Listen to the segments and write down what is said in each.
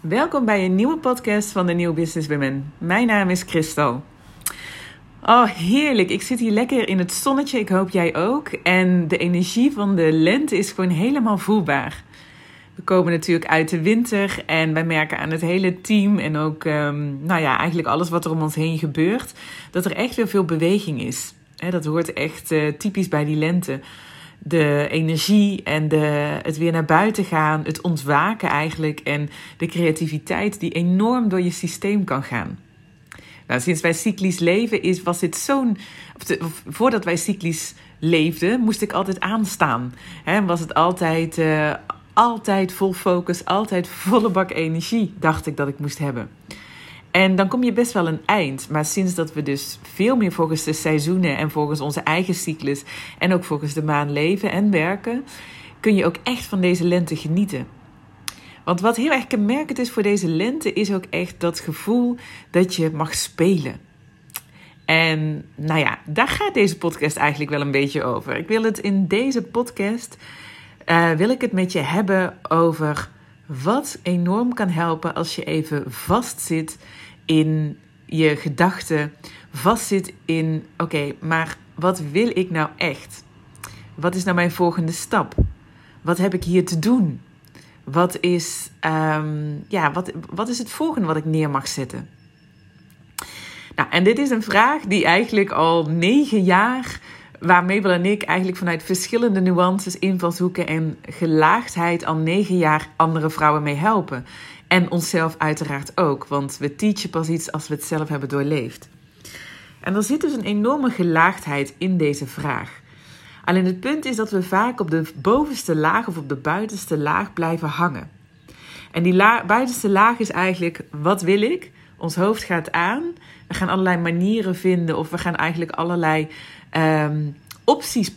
Welkom bij een nieuwe podcast van de Nieuw Business Women. Mijn naam is Christel. Oh, heerlijk. Ik zit hier lekker in het zonnetje. Ik hoop jij ook. En de energie van de lente is gewoon helemaal voelbaar. We komen natuurlijk uit de winter en wij merken aan het hele team en ook eigenlijk alles wat er om ons heen gebeurt, dat er echt weer veel beweging is. Dat hoort echt typisch bij die lente. De energie en het weer naar buiten gaan, het ontwaken eigenlijk en de creativiteit die enorm door je systeem kan gaan. Nou, sinds wij cyclisch leven was dit zo'n... Voordat wij cyclisch leefden, moest ik altijd aanstaan. Hè, was het altijd vol focus, altijd volle bak energie, dacht ik dat ik moest hebben. En dan kom je best wel een eind. Maar sinds dat we dus veel meer volgens de seizoenen en volgens onze eigen cyclus en ook volgens de maan leven en werken, kun je ook echt van deze lente genieten. Want wat heel erg kenmerkend is voor deze lente is ook echt dat gevoel dat je mag spelen. En daar gaat deze podcast eigenlijk wel een beetje over. Ik wil het in deze podcast met je hebben over wat enorm kan helpen als je even vastzit in je gedachten. Vastzit in, maar wat wil ik nou echt? Wat is nou mijn volgende stap? Wat heb ik hier te doen? Wat is het volgende wat ik neer mag zetten? Nou, en dit is een vraag die eigenlijk al 9 jaar... waar Mabel en ik eigenlijk vanuit verschillende nuances, invalshoeken en gelaagdheid al 9 jaar andere vrouwen mee helpen. En onszelf uiteraard ook, want we teachen pas iets als we het zelf hebben doorleefd. En er zit dus een enorme gelaagdheid in deze vraag. Alleen het punt is dat we vaak op de bovenste laag of op de buitenste laag blijven hangen. En die buitenste laag is eigenlijk, wat wil ik? Ons hoofd gaat aan, we gaan allerlei manieren vinden of we gaan eigenlijk allerlei opties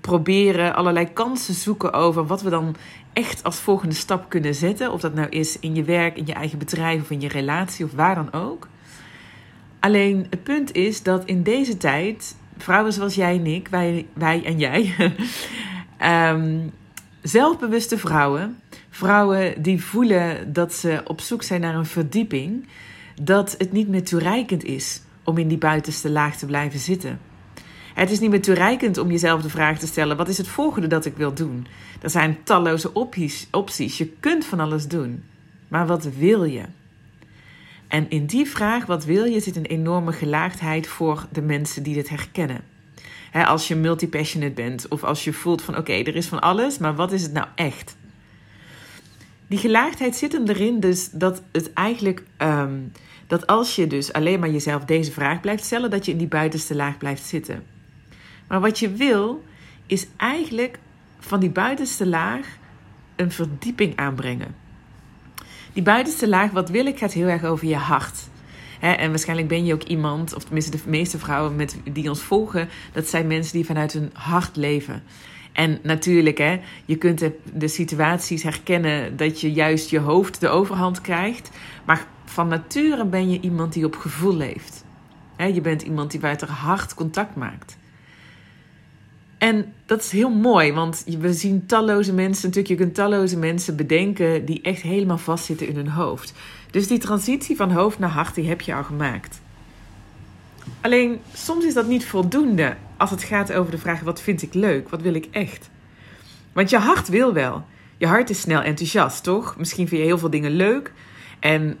proberen, allerlei kansen zoeken over wat we dan echt als volgende stap kunnen zetten. Of dat nou is in je werk, in je eigen bedrijf of in je relatie of waar dan ook. Alleen het punt is dat in deze tijd, vrouwen zoals jij en ik, wij en jij, zelfbewuste vrouwen, vrouwen die voelen dat ze op zoek zijn naar een verdieping, dat het niet meer toereikend is om in die buitenste laag te blijven zitten. Het is niet meer toereikend om jezelf de vraag te stellen, wat is het volgende dat ik wil doen? Er zijn talloze opties, je kunt van alles doen. Maar wat wil je? En in die vraag, wat wil je, zit een enorme gelaagdheid voor de mensen die dit herkennen. Als je multipassionate bent of als je voelt van er is van alles, maar wat is het nou echt? Die gelaagdheid zit hem erin dus dat het eigenlijk dat als je dus alleen maar jezelf deze vraag blijft stellen, dat je in die buitenste laag blijft zitten. Maar wat je wil is eigenlijk van die buitenste laag een verdieping aanbrengen. Die buitenste laag, wat wil ik, gaat heel erg over je hart. En waarschijnlijk ben je ook iemand, of tenminste de meeste vrouwen die ons volgen, dat zijn mensen die vanuit hun hart leven. En natuurlijk, je kunt de situaties herkennen dat je juist je hoofd de overhand krijgt. Maar van nature ben je iemand die op gevoel leeft. Je bent iemand die vanuit haar hart contact maakt. En dat is heel mooi, want we zien je kunt talloze mensen bedenken die echt helemaal vastzitten in hun hoofd. Dus die transitie van hoofd naar hart, die heb je al gemaakt. Alleen, soms is dat niet voldoende als het gaat over de vraag, wat vind ik leuk? Wat wil ik echt? Want je hart wil wel. Je hart is snel enthousiast, toch? Misschien vind je heel veel dingen leuk en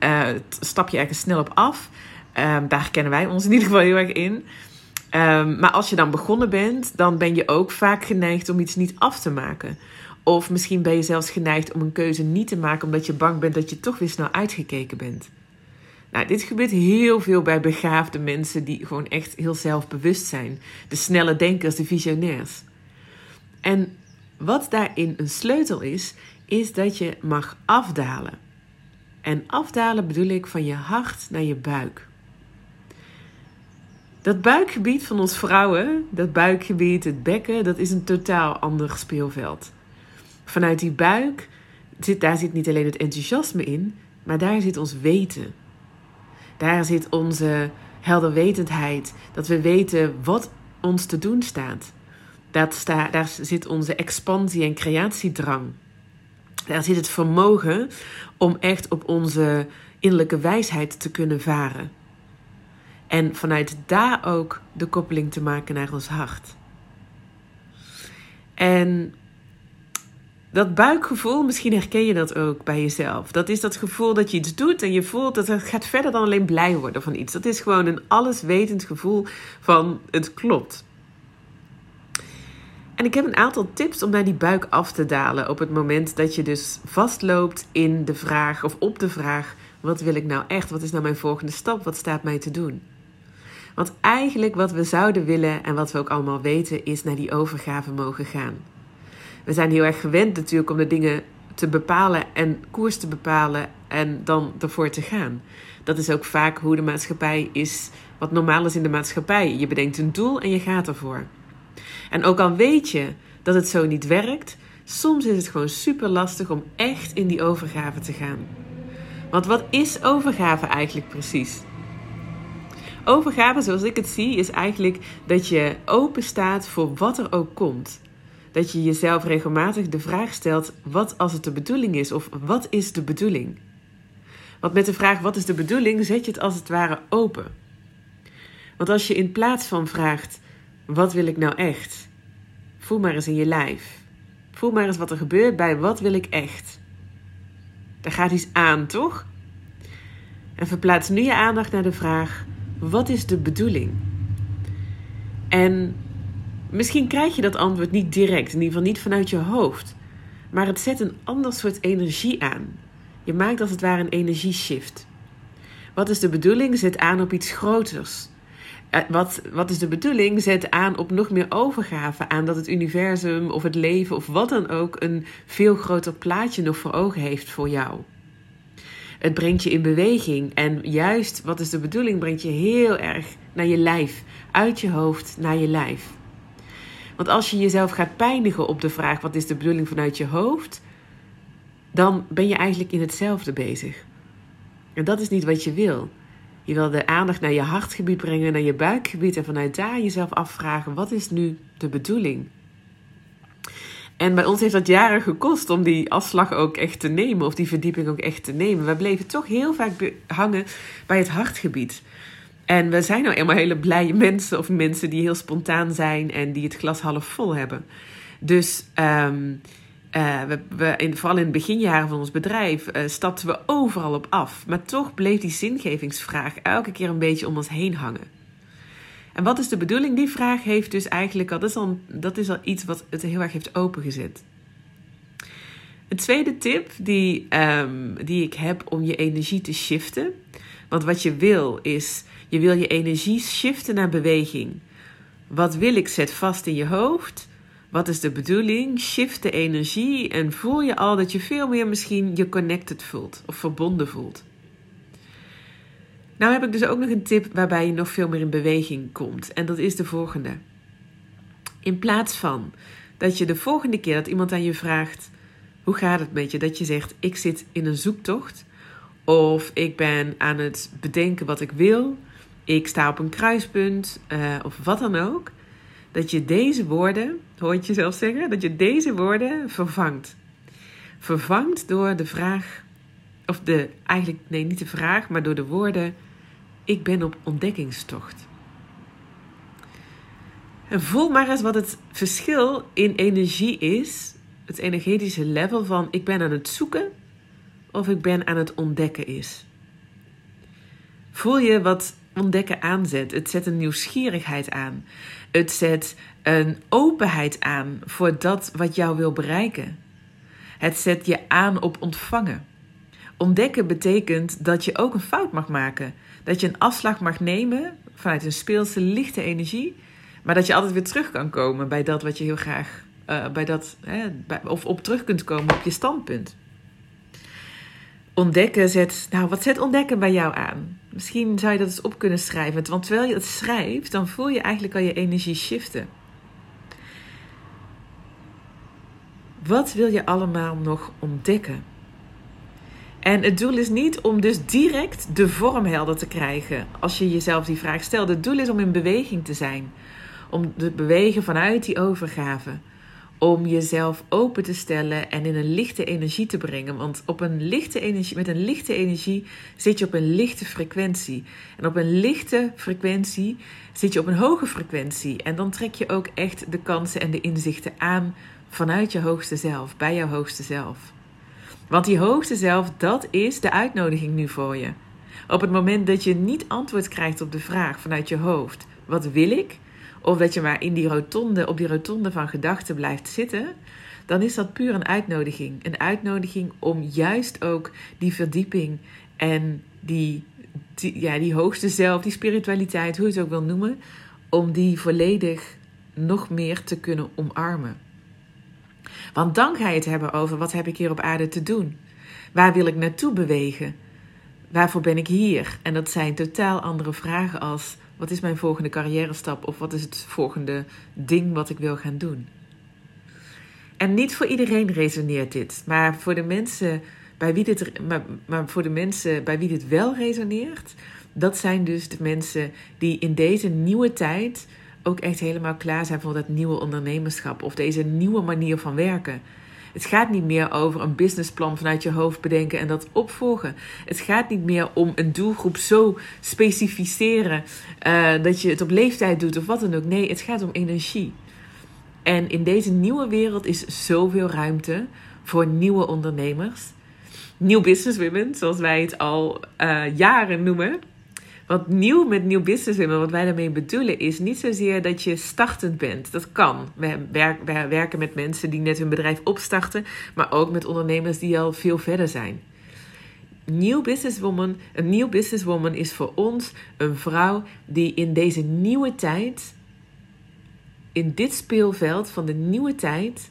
stap je ergens snel op af. Daar kennen wij ons in ieder geval heel erg in. Maar als je dan begonnen bent, dan ben je ook vaak geneigd om iets niet af te maken. Of misschien ben je zelfs geneigd om een keuze niet te maken, omdat je bang bent dat je toch weer snel uitgekeken bent. Nou, dit gebeurt heel veel bij begaafde mensen die gewoon echt heel zelfbewust zijn. De snelle denkers, de visionairs. En wat daarin een sleutel is dat je mag afdalen. En afdalen bedoel ik van je hart naar je buik. Dat buikgebied van ons vrouwen, dat buikgebied, het bekken, dat is een totaal ander speelveld. Vanuit die buik, daar zit niet alleen het enthousiasme in, maar daar zit ons weten. Daar zit onze helderwetendheid, dat we weten wat ons te doen staat. Daar zit onze expansie en creatiedrang. Daar zit het vermogen om echt op onze innerlijke wijsheid te kunnen varen. En vanuit daar ook de koppeling te maken naar ons hart. En dat buikgevoel, misschien herken je dat ook bij jezelf. Dat is dat gevoel dat je iets doet en je voelt dat het gaat verder dan alleen blij worden van iets. Dat is gewoon een alleswetend gevoel van het klopt. En ik heb een aantal tips om naar die buik af te dalen op het moment dat je dus vastloopt in de vraag of op de vraag: wat wil ik nou echt? Wat is nou mijn volgende stap? Wat staat mij te doen? Want eigenlijk wat we zouden willen en wat we ook allemaal weten is naar die overgave mogen gaan. We zijn heel erg gewend natuurlijk om de dingen te bepalen en koers te bepalen en dan ervoor te gaan. Dat is ook vaak hoe de maatschappij is, wat normaal is in de maatschappij. Je bedenkt een doel en je gaat ervoor. En ook al weet je dat het zo niet werkt, soms is het gewoon super lastig om echt in die overgave te gaan. Want wat is overgave eigenlijk precies? Overgave, zoals ik het zie, is eigenlijk dat je open staat voor wat er ook komt. Dat je jezelf regelmatig de vraag stelt: wat als het de bedoeling is? Of wat is de bedoeling? Want met de vraag wat is de bedoeling zet je het als het ware open. Want als je in plaats van vraagt: wat wil ik nou echt? Voel maar eens in je lijf. Voel maar eens wat er gebeurt bij wat wil ik echt. Daar gaat iets aan, toch? En verplaats nu je aandacht naar de vraag: wat is de bedoeling? En misschien krijg je dat antwoord niet direct, in ieder geval niet vanuit je hoofd. Maar het zet een ander soort energie aan. Je maakt als het ware een energieshift. Wat is de bedoeling? Zet aan op iets groters. Wat is de bedoeling? Zet aan op nog meer overgave. Aan dat het universum of het leven of wat dan ook een veel groter plaatje nog voor ogen heeft voor jou. Het brengt je in beweging. En juist wat is de bedoeling brengt je heel erg naar je lijf. Uit je hoofd naar je lijf. Want als je jezelf gaat pijnigen op de vraag wat is de bedoeling vanuit je hoofd, dan ben je eigenlijk in hetzelfde bezig. En dat is niet wat je wil. Je wil de aandacht naar je hartgebied brengen, naar je buikgebied en vanuit daar jezelf afvragen: wat is nu de bedoeling? En bij ons heeft dat jaren gekost om die afslag ook echt te nemen of die verdieping ook echt te nemen. We bleven toch heel vaak hangen bij het hartgebied. En we zijn nou eenmaal hele blije mensen of mensen die heel spontaan zijn en die het glas half vol hebben. Dus vooral in het beginjaren van ons bedrijf stapten we overal op af. Maar toch bleef die zingevingsvraag elke keer een beetje om ons heen hangen. En wat is de bedoeling? Die vraag heeft dus eigenlijk al, dat is al iets wat het heel erg heeft opengezet. Een tweede tip die ik heb om je energie te shiften. Want wat je wil is, je wil je energie shiften naar beweging. Wat wil ik zet vast in je hoofd. Wat is de bedoeling? Shift de energie en voel je al dat je veel meer misschien je connected voelt of verbonden voelt. Nou heb ik dus ook nog een tip waarbij je nog veel meer in beweging komt. En dat is de volgende. In plaats van dat je de volgende keer dat iemand aan je vraagt: hoe gaat het met je? Dat je zegt: ik zit in een zoektocht. Of ik ben aan het bedenken wat ik wil. Ik sta op een kruispunt. Of wat dan ook. Dat je deze woorden, hoor ik jezelf zeggen, dat je deze woorden vervangt. Vervangt door de vraag, maar door de woorden: ik ben op ontdekkingstocht. En voel maar eens wat het verschil in energie is. Het energetische level van ik ben aan het zoeken of ik ben aan het ontdekken is. Voel je wat ontdekken aanzet? Het zet een nieuwsgierigheid aan. Het zet een openheid aan voor dat wat jou wil bereiken. Het zet je aan op ontvangen. Ontdekken betekent dat je ook een fout mag maken. Dat je een afslag mag nemen vanuit een speelse, lichte energie. Maar dat je altijd weer terug kan komen bij dat wat je heel graag... of op terug kunt komen op je standpunt. Ontdekken zet... Nou, wat zet ontdekken bij jou aan? Misschien zou je dat eens op kunnen schrijven. Want terwijl je het schrijft, dan voel je eigenlijk al je energie shiften. Wat wil je allemaal nog ontdekken? En het doel is niet om dus direct de vorm helder te krijgen als je jezelf die vraag stelt. Het doel is om in beweging te zijn. Om te bewegen vanuit die overgave. om jezelf open te stellen en in een lichte energie te brengen. Want op een lichte energie, met een lichte energie zit je op een lichte frequentie. En op een lichte frequentie zit je op een hoge frequentie. En dan trek je ook echt de kansen en de inzichten aan vanuit je hoogste zelf, bij jouw hoogste zelf. Want die hoogste zelf, dat is de uitnodiging nu voor je. Op het moment dat je niet antwoord krijgt op de vraag vanuit je hoofd, wat wil ik? Of dat je maar in die rotonde, op die rotonde van gedachten blijft zitten, dan is dat puur een uitnodiging. Een uitnodiging om juist ook die verdieping en die hoogste zelf, die spiritualiteit, hoe je het ook wil noemen, om die volledig nog meer te kunnen omarmen. Want dan ga je het hebben over wat heb ik hier op aarde te doen? Waar wil ik naartoe bewegen? Waarvoor ben ik hier? En dat zijn totaal andere vragen als wat is mijn volgende carrière stap of wat is het volgende ding wat ik wil gaan doen? En niet voor iedereen resoneert dit, maar voor de mensen bij wie dit wel resoneert, dat zijn dus de mensen die in deze nieuwe tijd ook echt helemaal klaar zijn voor dat nieuwe ondernemerschap of deze nieuwe manier van werken. Het gaat niet meer over een businessplan vanuit je hoofd bedenken en dat opvolgen. Het gaat niet meer om een doelgroep zo specificeren dat je het op leeftijd doet of wat dan ook. Nee, het gaat om energie. En in deze nieuwe wereld is zoveel ruimte voor nieuwe ondernemers. Nieuw business women, zoals wij het al jaren noemen. Want nieuw met nieuw business women, wat wij daarmee bedoelen, is niet zozeer dat je startend bent. Dat kan. Wij werken met mensen die net hun bedrijf opstarten, maar ook met ondernemers die al veel verder zijn. Een nieuw businesswoman is voor ons een vrouw die in deze nieuwe tijd, in dit speelveld van de nieuwe tijd,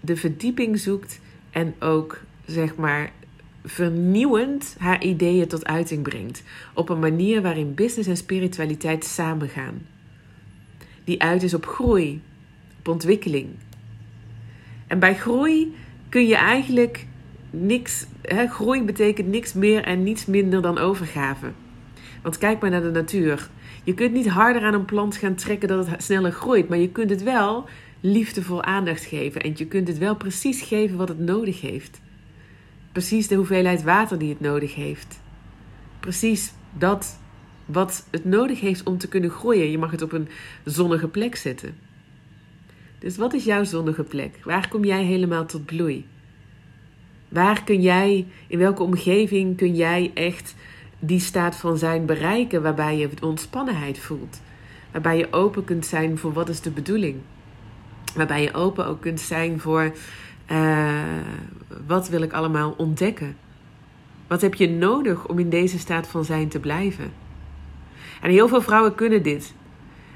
de verdieping zoekt en ook, zeg maar, vernieuwend haar ideeën tot uiting brengt. Op een manier waarin business en spiritualiteit samengaan. Die uit is op groei, op ontwikkeling. En bij groei kun je eigenlijk niks. Groei betekent niks meer en niets minder dan overgave. Want kijk maar naar de natuur. Je kunt niet harder aan een plant gaan trekken dat het sneller groeit. Maar je kunt het wel liefdevol aandacht geven. En je kunt het wel precies geven wat het nodig heeft. Precies de hoeveelheid water die het nodig heeft. Precies dat wat het nodig heeft om te kunnen groeien. Je mag het op een zonnige plek zetten. Dus wat is jouw zonnige plek? Waar kom jij helemaal tot bloei? Waar kun jij, in welke omgeving kun jij echt die staat van zijn bereiken waarbij je ontspannenheid voelt? Waarbij je open kunt zijn voor wat is de bedoeling? Waarbij je open ook kunt zijn voor wat wil ik allemaal ontdekken? Wat heb je nodig om in deze staat van zijn te blijven? En heel veel vrouwen kunnen dit.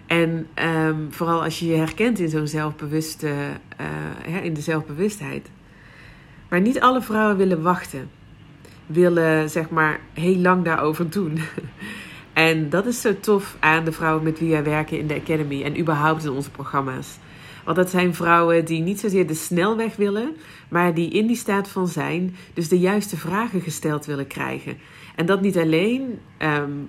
En vooral als je je herkent in zo'n in de zelfbewustheid. Maar niet alle vrouwen willen wachten. Willen, zeg maar, heel lang daarover doen. En dat is zo tof aan de vrouwen met wie wij werken in de Academy. En überhaupt in onze programma's. Want dat zijn vrouwen die niet zozeer de snelweg willen, maar die in die staat van zijn dus de juiste vragen gesteld willen krijgen. En dat niet alleen.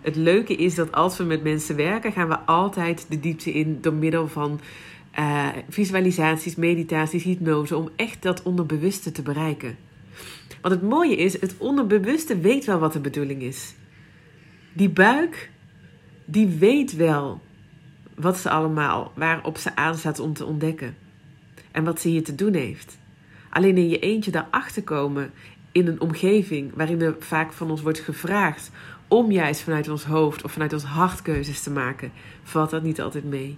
Het leuke is dat als we met mensen werken, gaan we altijd de diepte in door middel van visualisaties, meditaties, hypnose, om echt dat onderbewuste te bereiken. Want het mooie is, het onderbewuste weet wel wat de bedoeling is. Die buik, die weet wel wat ze allemaal, waarop ze aanstaat om te ontdekken. En wat ze hier te doen heeft. Alleen in je eentje daarachter komen in een omgeving waarin er vaak van ons wordt gevraagd om juist vanuit ons hoofd of vanuit ons hart keuzes te maken, valt dat niet altijd mee.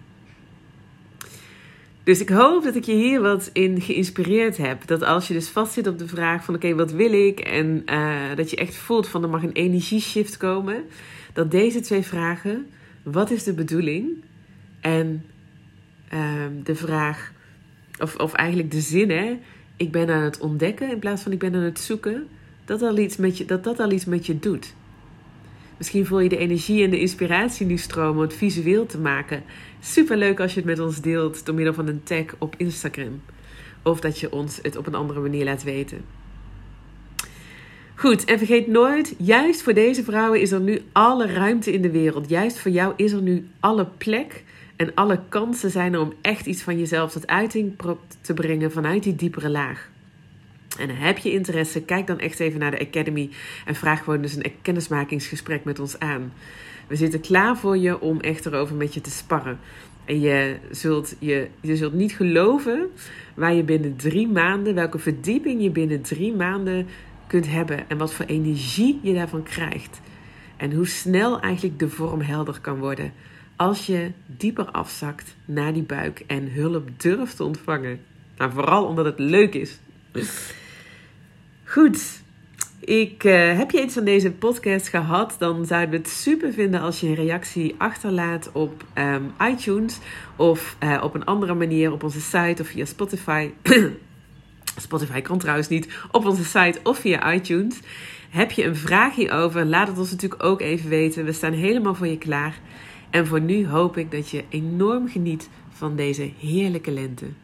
Dus ik hoop dat ik je hier wat in geïnspireerd heb. Dat als je dus vastzit op de vraag van oké, wat wil ik? En dat je echt voelt van er mag een energieshift komen. Dat deze twee vragen, wat is de bedoeling? En de vraag, of eigenlijk de zin, ik ben aan het ontdekken in plaats van ik ben aan het zoeken, dat al iets met je doet. Misschien voel je de energie en de inspiratie nu stromen om het visueel te maken. Superleuk als je het met ons deelt door middel van een tag op Instagram. Of dat je ons het op een andere manier laat weten. Goed, en vergeet nooit, juist voor deze vrouwen is er nu alle ruimte in de wereld. Juist voor jou is er nu alle plek. En alle kansen zijn er om echt iets van jezelf tot uiting te brengen vanuit die diepere laag. En heb je interesse, kijk dan echt even naar de Academy en vraag gewoon dus een kennismakingsgesprek met ons aan. We zitten klaar voor je om echt erover met je te sparren. En je zult niet geloven waar je binnen 3 maanden, welke verdieping je binnen 3 maanden kunt hebben. En wat voor energie je daarvan krijgt. En hoe snel eigenlijk de vorm helder kan worden als je dieper afzakt naar die buik en hulp durft te ontvangen. Nou, vooral omdat het leuk is. Goed. Heb je iets van deze podcast gehad, dan zouden we het super vinden als je een reactie achterlaat op iTunes of op een andere manier op onze site of via Spotify. Spotify kan trouwens niet, op onze site of via iTunes. Heb je een vraag hierover, laat het ons natuurlijk ook even weten. We staan helemaal voor je klaar. En voor nu hoop ik dat je enorm geniet van deze heerlijke lente.